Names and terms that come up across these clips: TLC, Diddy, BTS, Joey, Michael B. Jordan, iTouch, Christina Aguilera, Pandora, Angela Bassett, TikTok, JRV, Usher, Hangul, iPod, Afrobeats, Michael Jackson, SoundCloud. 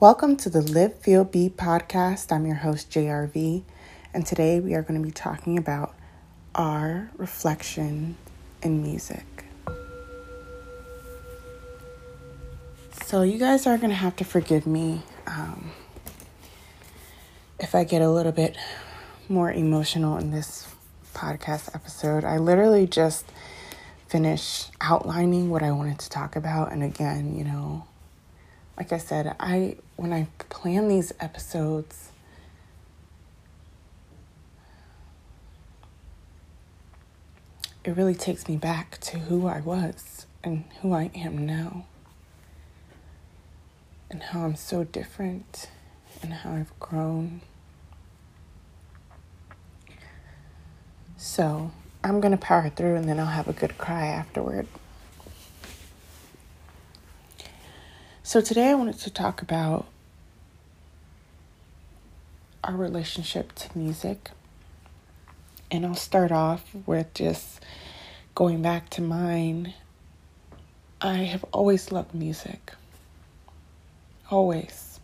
Welcome to the Live, Feel, Be podcast. I'm your host, JRV, and today we are going to be talking about our reflection in music. So you guys are going to have to forgive me if I get a little bit more emotional in this podcast episode. I literally just finished outlining what I wanted to talk about, and again, you know, like I said, when I plan these episodes, it really takes me back to who I was and who I am now and how I'm so different and how I've grown. So I'm going to power through and then I'll have a good cry afterward. So today I wanted to talk about our relationship to music. And I'll start off with just going back to mine. I have always loved music. Always.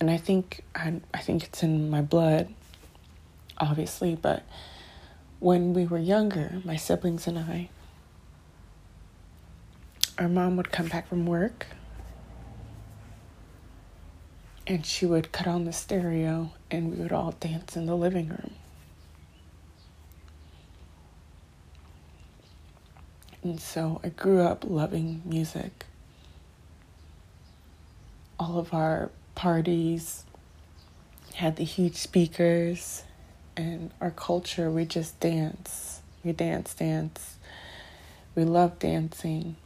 And I think it's in my blood, obviously, but when we were younger, my siblings and I, our mom would come back from work and she would cut on the stereo and we would all dance in the living room. And so I grew up loving music. All of our parties had the huge speakers, and our culture, we just dance. We dance. We love dancing.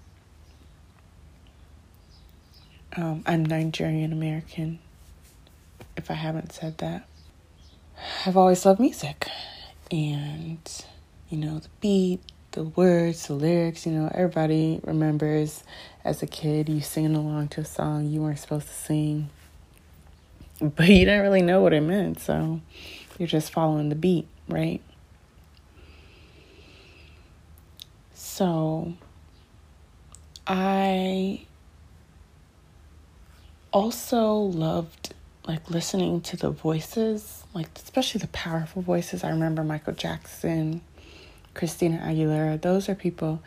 I'm Nigerian-American, if I haven't said that. I've always loved music. And, you know, the beat, the words, the lyrics, you know, everybody remembers as a kid you singing along to a song you weren't supposed to sing, but you didn't really know what it meant, so you're just following the beat, right? So, I also loved like listening to the voices, like especially the powerful voices. I remember Michael Jackson, Christina Aguilera. Those are people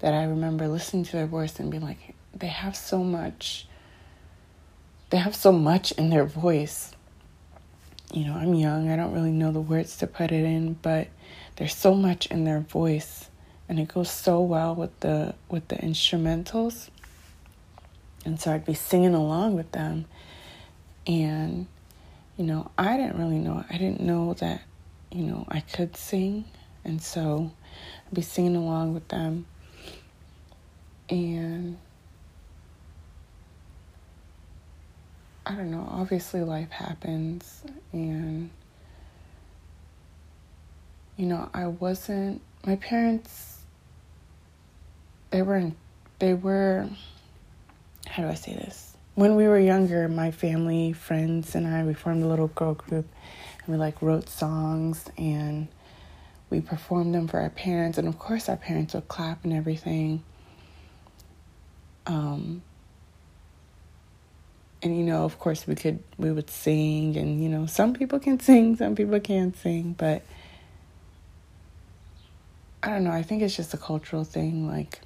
that I remember listening to their voice and being like, they have so much in their voice. You know, I'm young, I don't really know the words to put it in, but there's so much in their voice and it goes so well with the instrumentals. And so I'd be singing along with them. And, you know, I didn't know that, you know, I could sing. And so I'd be singing along with them. And I don't know, obviously life happens. And, you know, my parents, how do I say this? When we were younger, my family, friends, and I, we formed a little girl group, and we like wrote songs and we performed them for our parents. And of course, our parents would clap and everything. And you know, of course, we would sing, and you know, some people can sing, some people can't sing, but I don't know. I think it's just a cultural thing, like.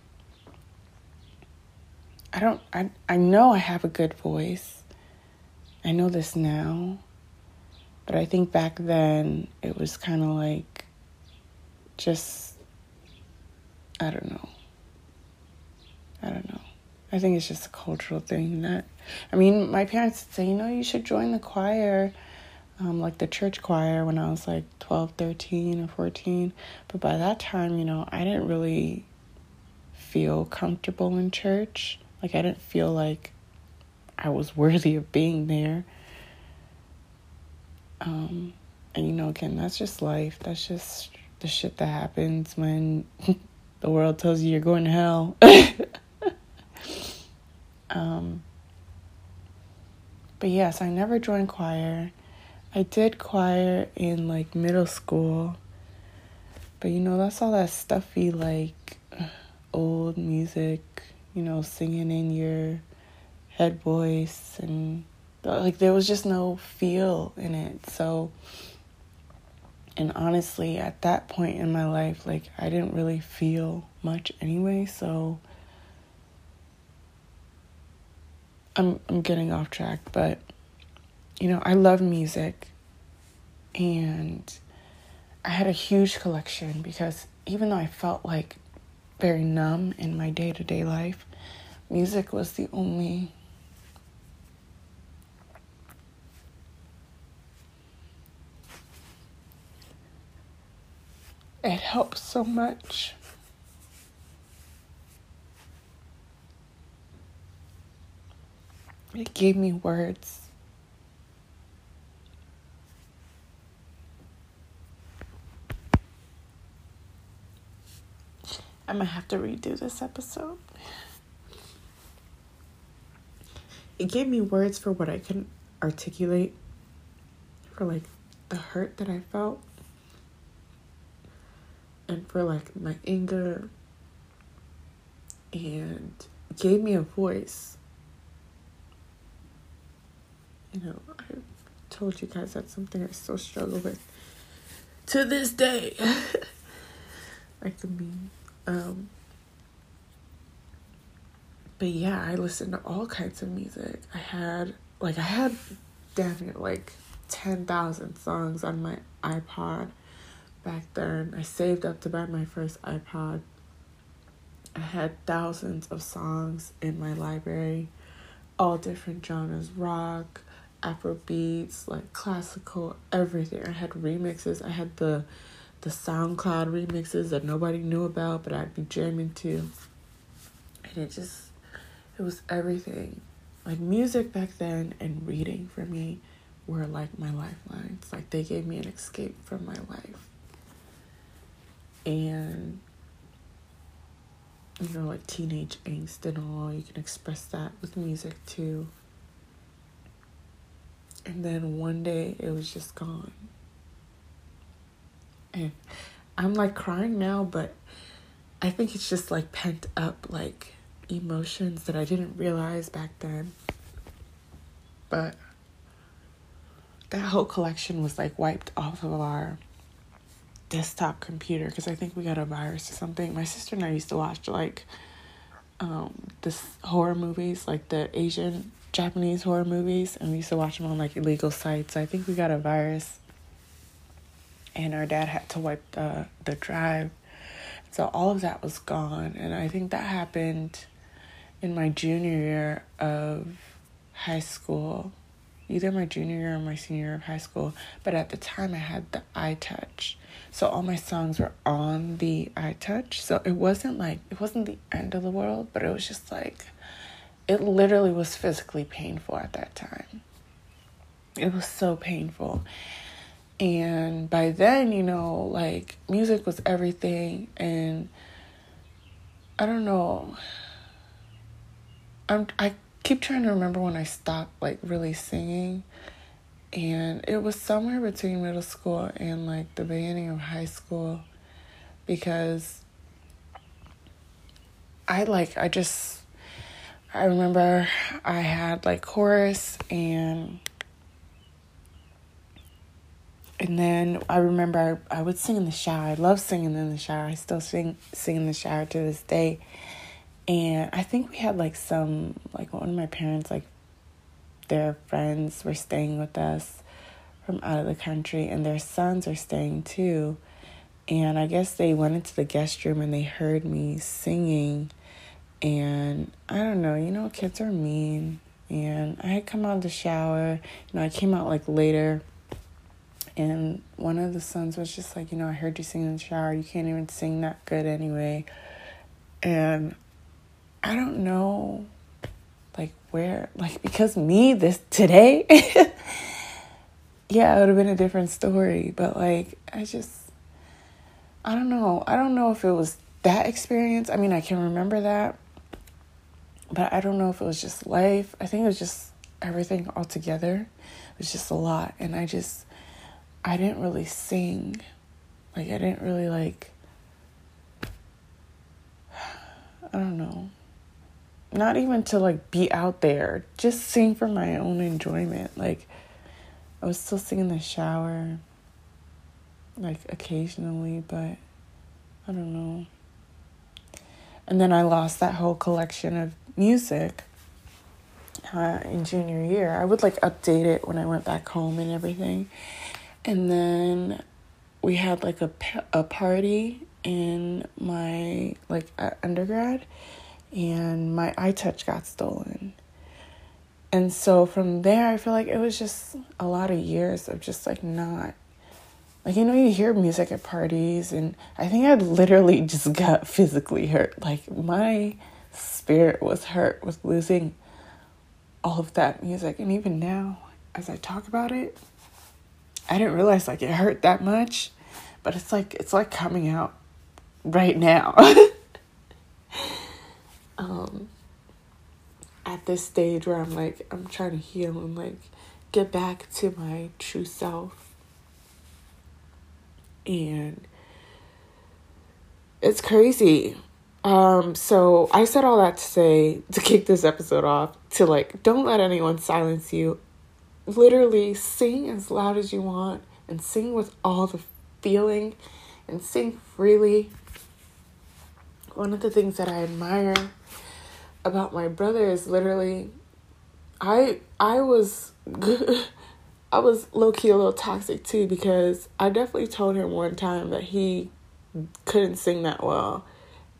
I know I have a good voice. I know this now. But I think back then it was kind of like just, I don't know. I think it's just a cultural thing that, I mean, my parents would say, you know, you should join the choir, like the church choir when I was like 12, 13 or 14. But by that time, you know, I didn't really feel comfortable in church. Like, I didn't feel like I was worthy of being there. And, you know, again, that's just life. That's just the shit that happens when the world tells you you're going to hell. But, yes, I never joined choir. I did choir in, like, middle school. But, you know, that's all that stuffy, like, old music. you know, singing in your head voice, and like there was just no feel in it. So, and honestly, at that point in my life, like I didn't really feel much anyway. So I'm getting off track, but you know, I love music, and I had a huge collection because even though I felt like very numb in my day-to-day life, music was the only it helped so much. It gave me words. I might have to redo this episode. It gave me words for what I couldn't articulate, for like the hurt that I felt, and for like my anger, and it gave me a voice. You know, I told you guys that's something I still struggle with to this day. Like the meme. But yeah, I listened to all kinds of music. I had damn near like 10,000 songs on my iPod back then. I saved up to buy my first iPod. I had thousands of songs in my library, all different genres, rock, Afrobeats, like classical, everything. I had remixes. I had the SoundCloud remixes that nobody knew about, but I'd be jamming to. And it was everything. Like music back then and reading for me were like my lifelines. Like they gave me an escape from my life. And, you know, like teenage angst and all, you can express that with music too. And then one day it was just gone. And I'm like crying now, but I think it's just like pent up like emotions that I didn't realize back then. But that whole collection was like wiped off of our desktop computer because I think we got a virus or something. My sister and I used to watch like this horror movies, like the Asian Japanese horror movies, and we used to watch them on like illegal sites. I think we got a virus. And our dad had to wipe the drive. So all of that was gone. And I think that happened in my junior year of high school. Either my junior year or my senior year of high school. But at the time, I had the iTouch. So all my songs were on the iTouch. So it wasn't the end of the world. But it was just like, it literally was physically painful at that time. It was so painful. And by then, you know, like, music was everything, and I don't know, I keep trying to remember when I stopped, like, really singing, and it was somewhere between middle school and, like, the beginning of high school, because I remember I had, like, chorus, and then I remember I would sing in the shower. I love singing in the shower. I still sing in the shower to this day. And I think we had like some, like one of my parents, like their friends were staying with us from out of the country. And their sons are staying too. And I guess they went into the guest room and they heard me singing. And I don't know, you know, kids are mean. And I had come out of the shower. You know, I came out like later. And one of the sons was just like, you know, I heard you sing in the shower. You can't even sing that good anyway. And I don't know, like, where, like, because me, today, yeah, it would have been a different story. But, like, I don't know. I don't know if it was that experience. I mean, I can remember that. But I don't know if it was just life. I think it was just everything all together. It was just a lot. And I didn't really sing. Like, I didn't really, like, I don't know. not even to like be out there, just sing for my own enjoyment. Like, I was still singing in the shower, like occasionally, but I don't know. And then I lost that whole collection of music in junior year. I would like update it when I went back home and everything. And then we had like a party in my like undergrad, and my iTouch got stolen. And so from there, I feel like it was just a lot of years of just like not, like, you know, you hear music at parties, and I think I literally just got physically hurt. Like, my spirit was hurt with losing all of that music. And even now, as I talk about it, I didn't realize, like, it hurt that much. But it's like coming out right now. At this stage where I'm, like, I'm trying to heal and, like, get back to my true self. And it's crazy. So I said all that to say, to kick this episode off, to like, don't let anyone silence you. Literally sing as loud as you want and sing with all the feeling and sing freely. One of the things that I admire about my brother is literally, I was low-key a little toxic too, because I definitely told him one time that he couldn't sing that well.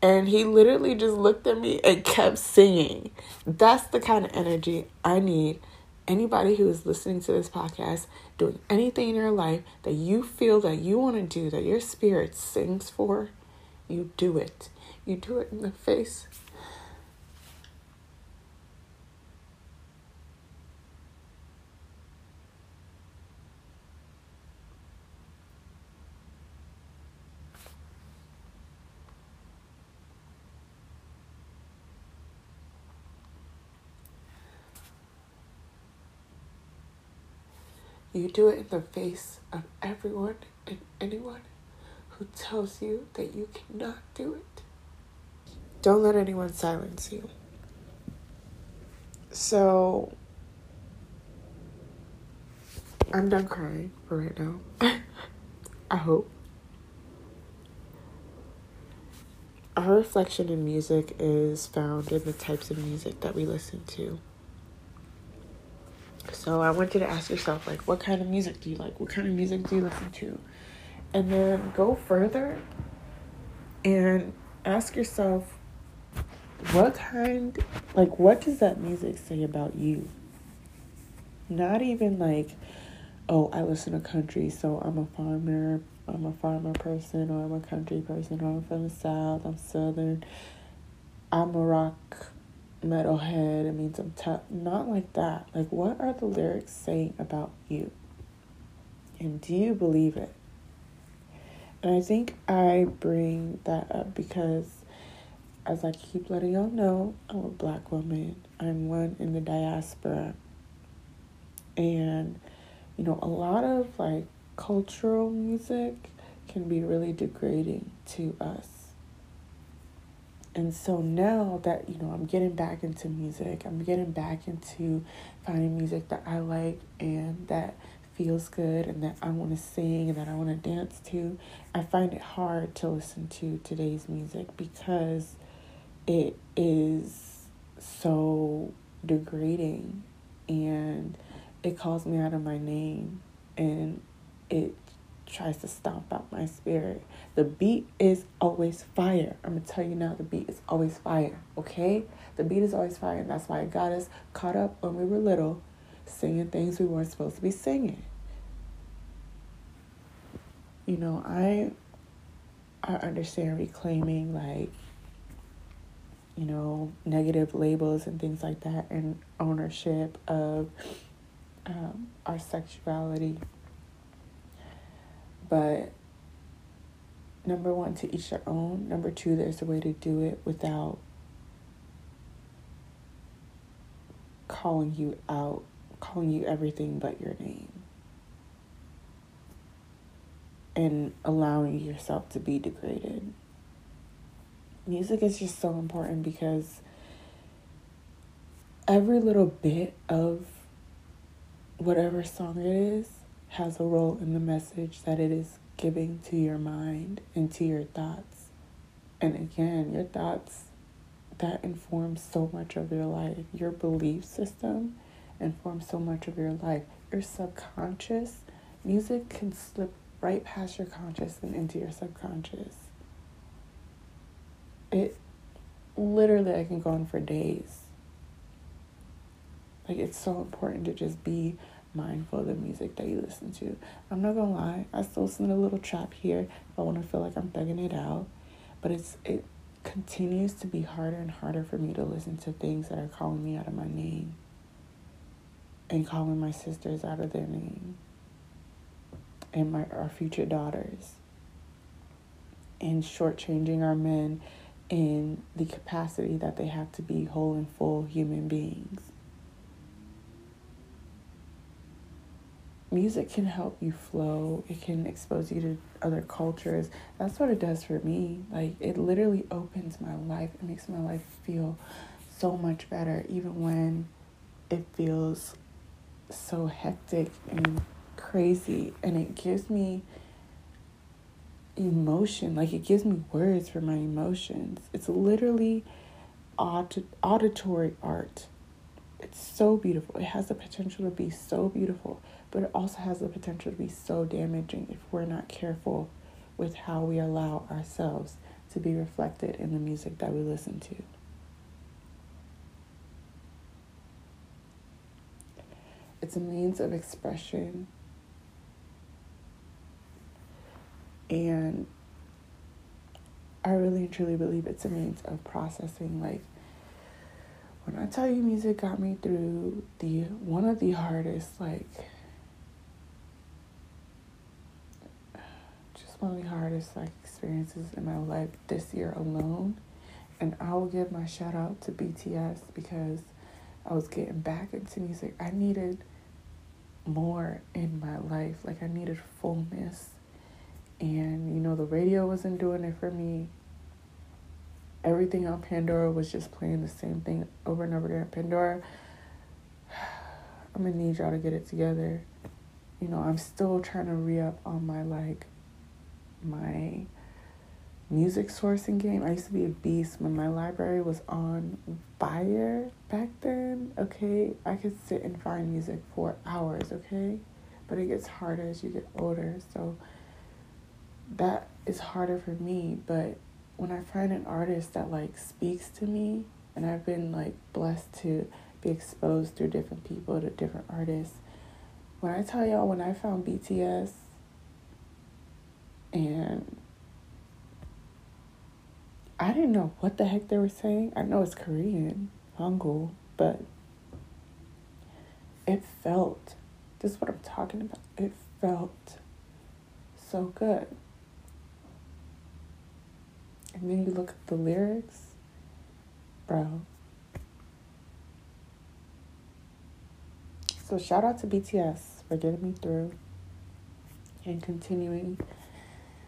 And he literally just looked at me and kept singing. That's the kind of energy I need. Anybody who is listening to this podcast, doing anything in your life that you feel that you want to do, that your spirit sings for, you do it. You do it in the face. You do it in the face of everyone and anyone who tells you that you cannot do it. Don't let anyone silence you. So, I'm done crying for right now. I hope. Our reflection in music is found in the types of music that we listen to. So I want you to ask yourself, like, what kind of music do you like? What kind of music do you listen to? And then go further and ask yourself, what does that music say about you? Not even like, oh, I listen to country, so I'm a farmer person, or I'm a country person, or I'm from the South, I'm Southern, I'm a rock metalhead, it means I'm tough. Not like that. Like, what are the lyrics saying about you? And do you believe it? And I think I bring that up because, as I keep letting y'all know, I'm a Black woman. I'm one in the diaspora. And, you know, a lot of, like, cultural music can be really degrading to us. And so now that, you know, I'm getting back into music, I'm getting back into finding music that I like and that feels good and that I want to sing and that I want to dance to, I find it hard to listen to today's music because it is so degrading and it calls me out of my name and it tries to stomp out my spirit. The beat is always fire. I'm going to tell you now, the beat is always fire, okay? The beat is always fire, and that's why it got us caught up when we were little, singing things we weren't supposed to be singing. You know, I understand reclaiming, like, you know, negative labels and things like that, and ownership of our sexuality. But number one, to each their own. Number two, there's a way to do it without calling you out, calling you everything but your name. And allowing yourself to be degraded. Music is just so important because every little bit of whatever song it is has a role in the message that it is giving to your mind and to your thoughts. And again, your thoughts, that informs so much of your life. Your belief system informs so much of your life. Your subconscious, music can slip right past your conscious and into your subconscious. It literally, I can go on for days. Like, it's so important to just be mindful of the music that you listen to. I'm not gonna lie, I still listen to a little trap here if I want to feel like I'm thugging it out, but it continues to be harder and harder for me to listen to things that are calling me out of my name and calling my sisters out of their name and our future daughters, and shortchanging our men in the capacity that they have to be whole and full human beings. Music can help you flow. It can expose you to other cultures. That's what it does for me. Like, it literally opens my life. It makes my life feel so much better, even when it feels so hectic and crazy. And it gives me emotion. Like, it gives me words for my emotions. It's literally auditory art. It's so beautiful. It has the potential to be so beautiful, but it also has the potential to be so damaging if we're not careful with how we allow ourselves to be reflected in the music that we listen to. It's a means of expression, and I really and truly believe it's a means of processing. Like, when I tell you music got me through one of the hardest, like, just one of the hardest, like, experiences in my life this year alone. And I will give my shout out to BTS because I was getting back into music. I needed more in my life. Like, I needed fullness. And, you know, the radio wasn't doing it for me. Everything on Pandora was just playing the same thing over and over again. Pandora, I'm going to need y'all to get it together. You know, I'm still trying to re-up on my, like, my music sourcing game. I used to be a beast when my library was on fire back then, okay? I could sit and find music for hours, okay? But it gets harder as you get older, so that is harder for me, but when I find an artist that, like, speaks to me, and I've been, like, blessed to be exposed through different people to different artists. When I tell y'all, when I found BTS and I didn't know what the heck they were saying. I know it's Korean, Hangul, but it felt, this is what I'm talking about, it felt so good. And then you look at the lyrics, bro. So shout out to BTS for getting me through and continuing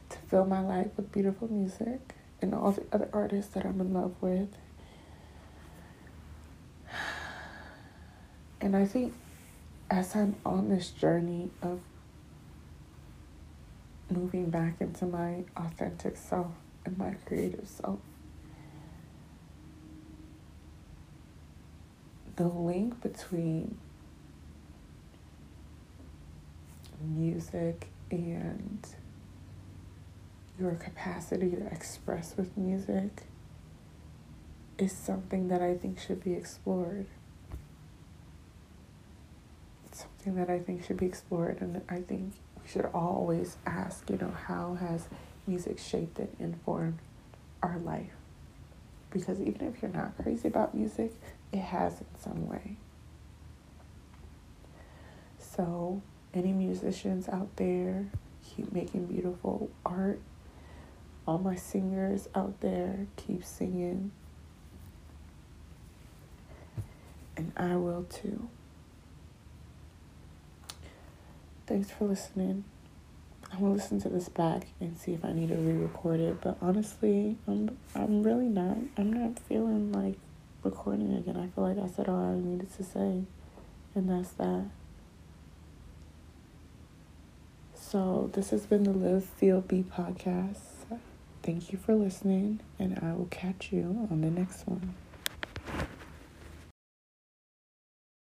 to fill my life with beautiful music and all the other artists that I'm in love with. And I think as I'm on this journey of moving back into my authentic self, and my creative self, the link between music and your capacity to express with music is something that I think should be explored. It's something that I think should be explored, and I think we should always ask, you know, how has music shaped and informed our life? Because even if you're not crazy about music, it has in some way. So, any musicians out there, keep making beautiful art. All my singers out there, keep singing. And I will too. Thanks for listening. I'm going to listen to this back and see if I need to re-record it. But honestly, I'm really not. I'm not feeling like recording again. I feel like I said all I needed to say, and that's that. So this has been the Live, Feel, Be podcast. Thank you for listening, and I will catch you on the next one.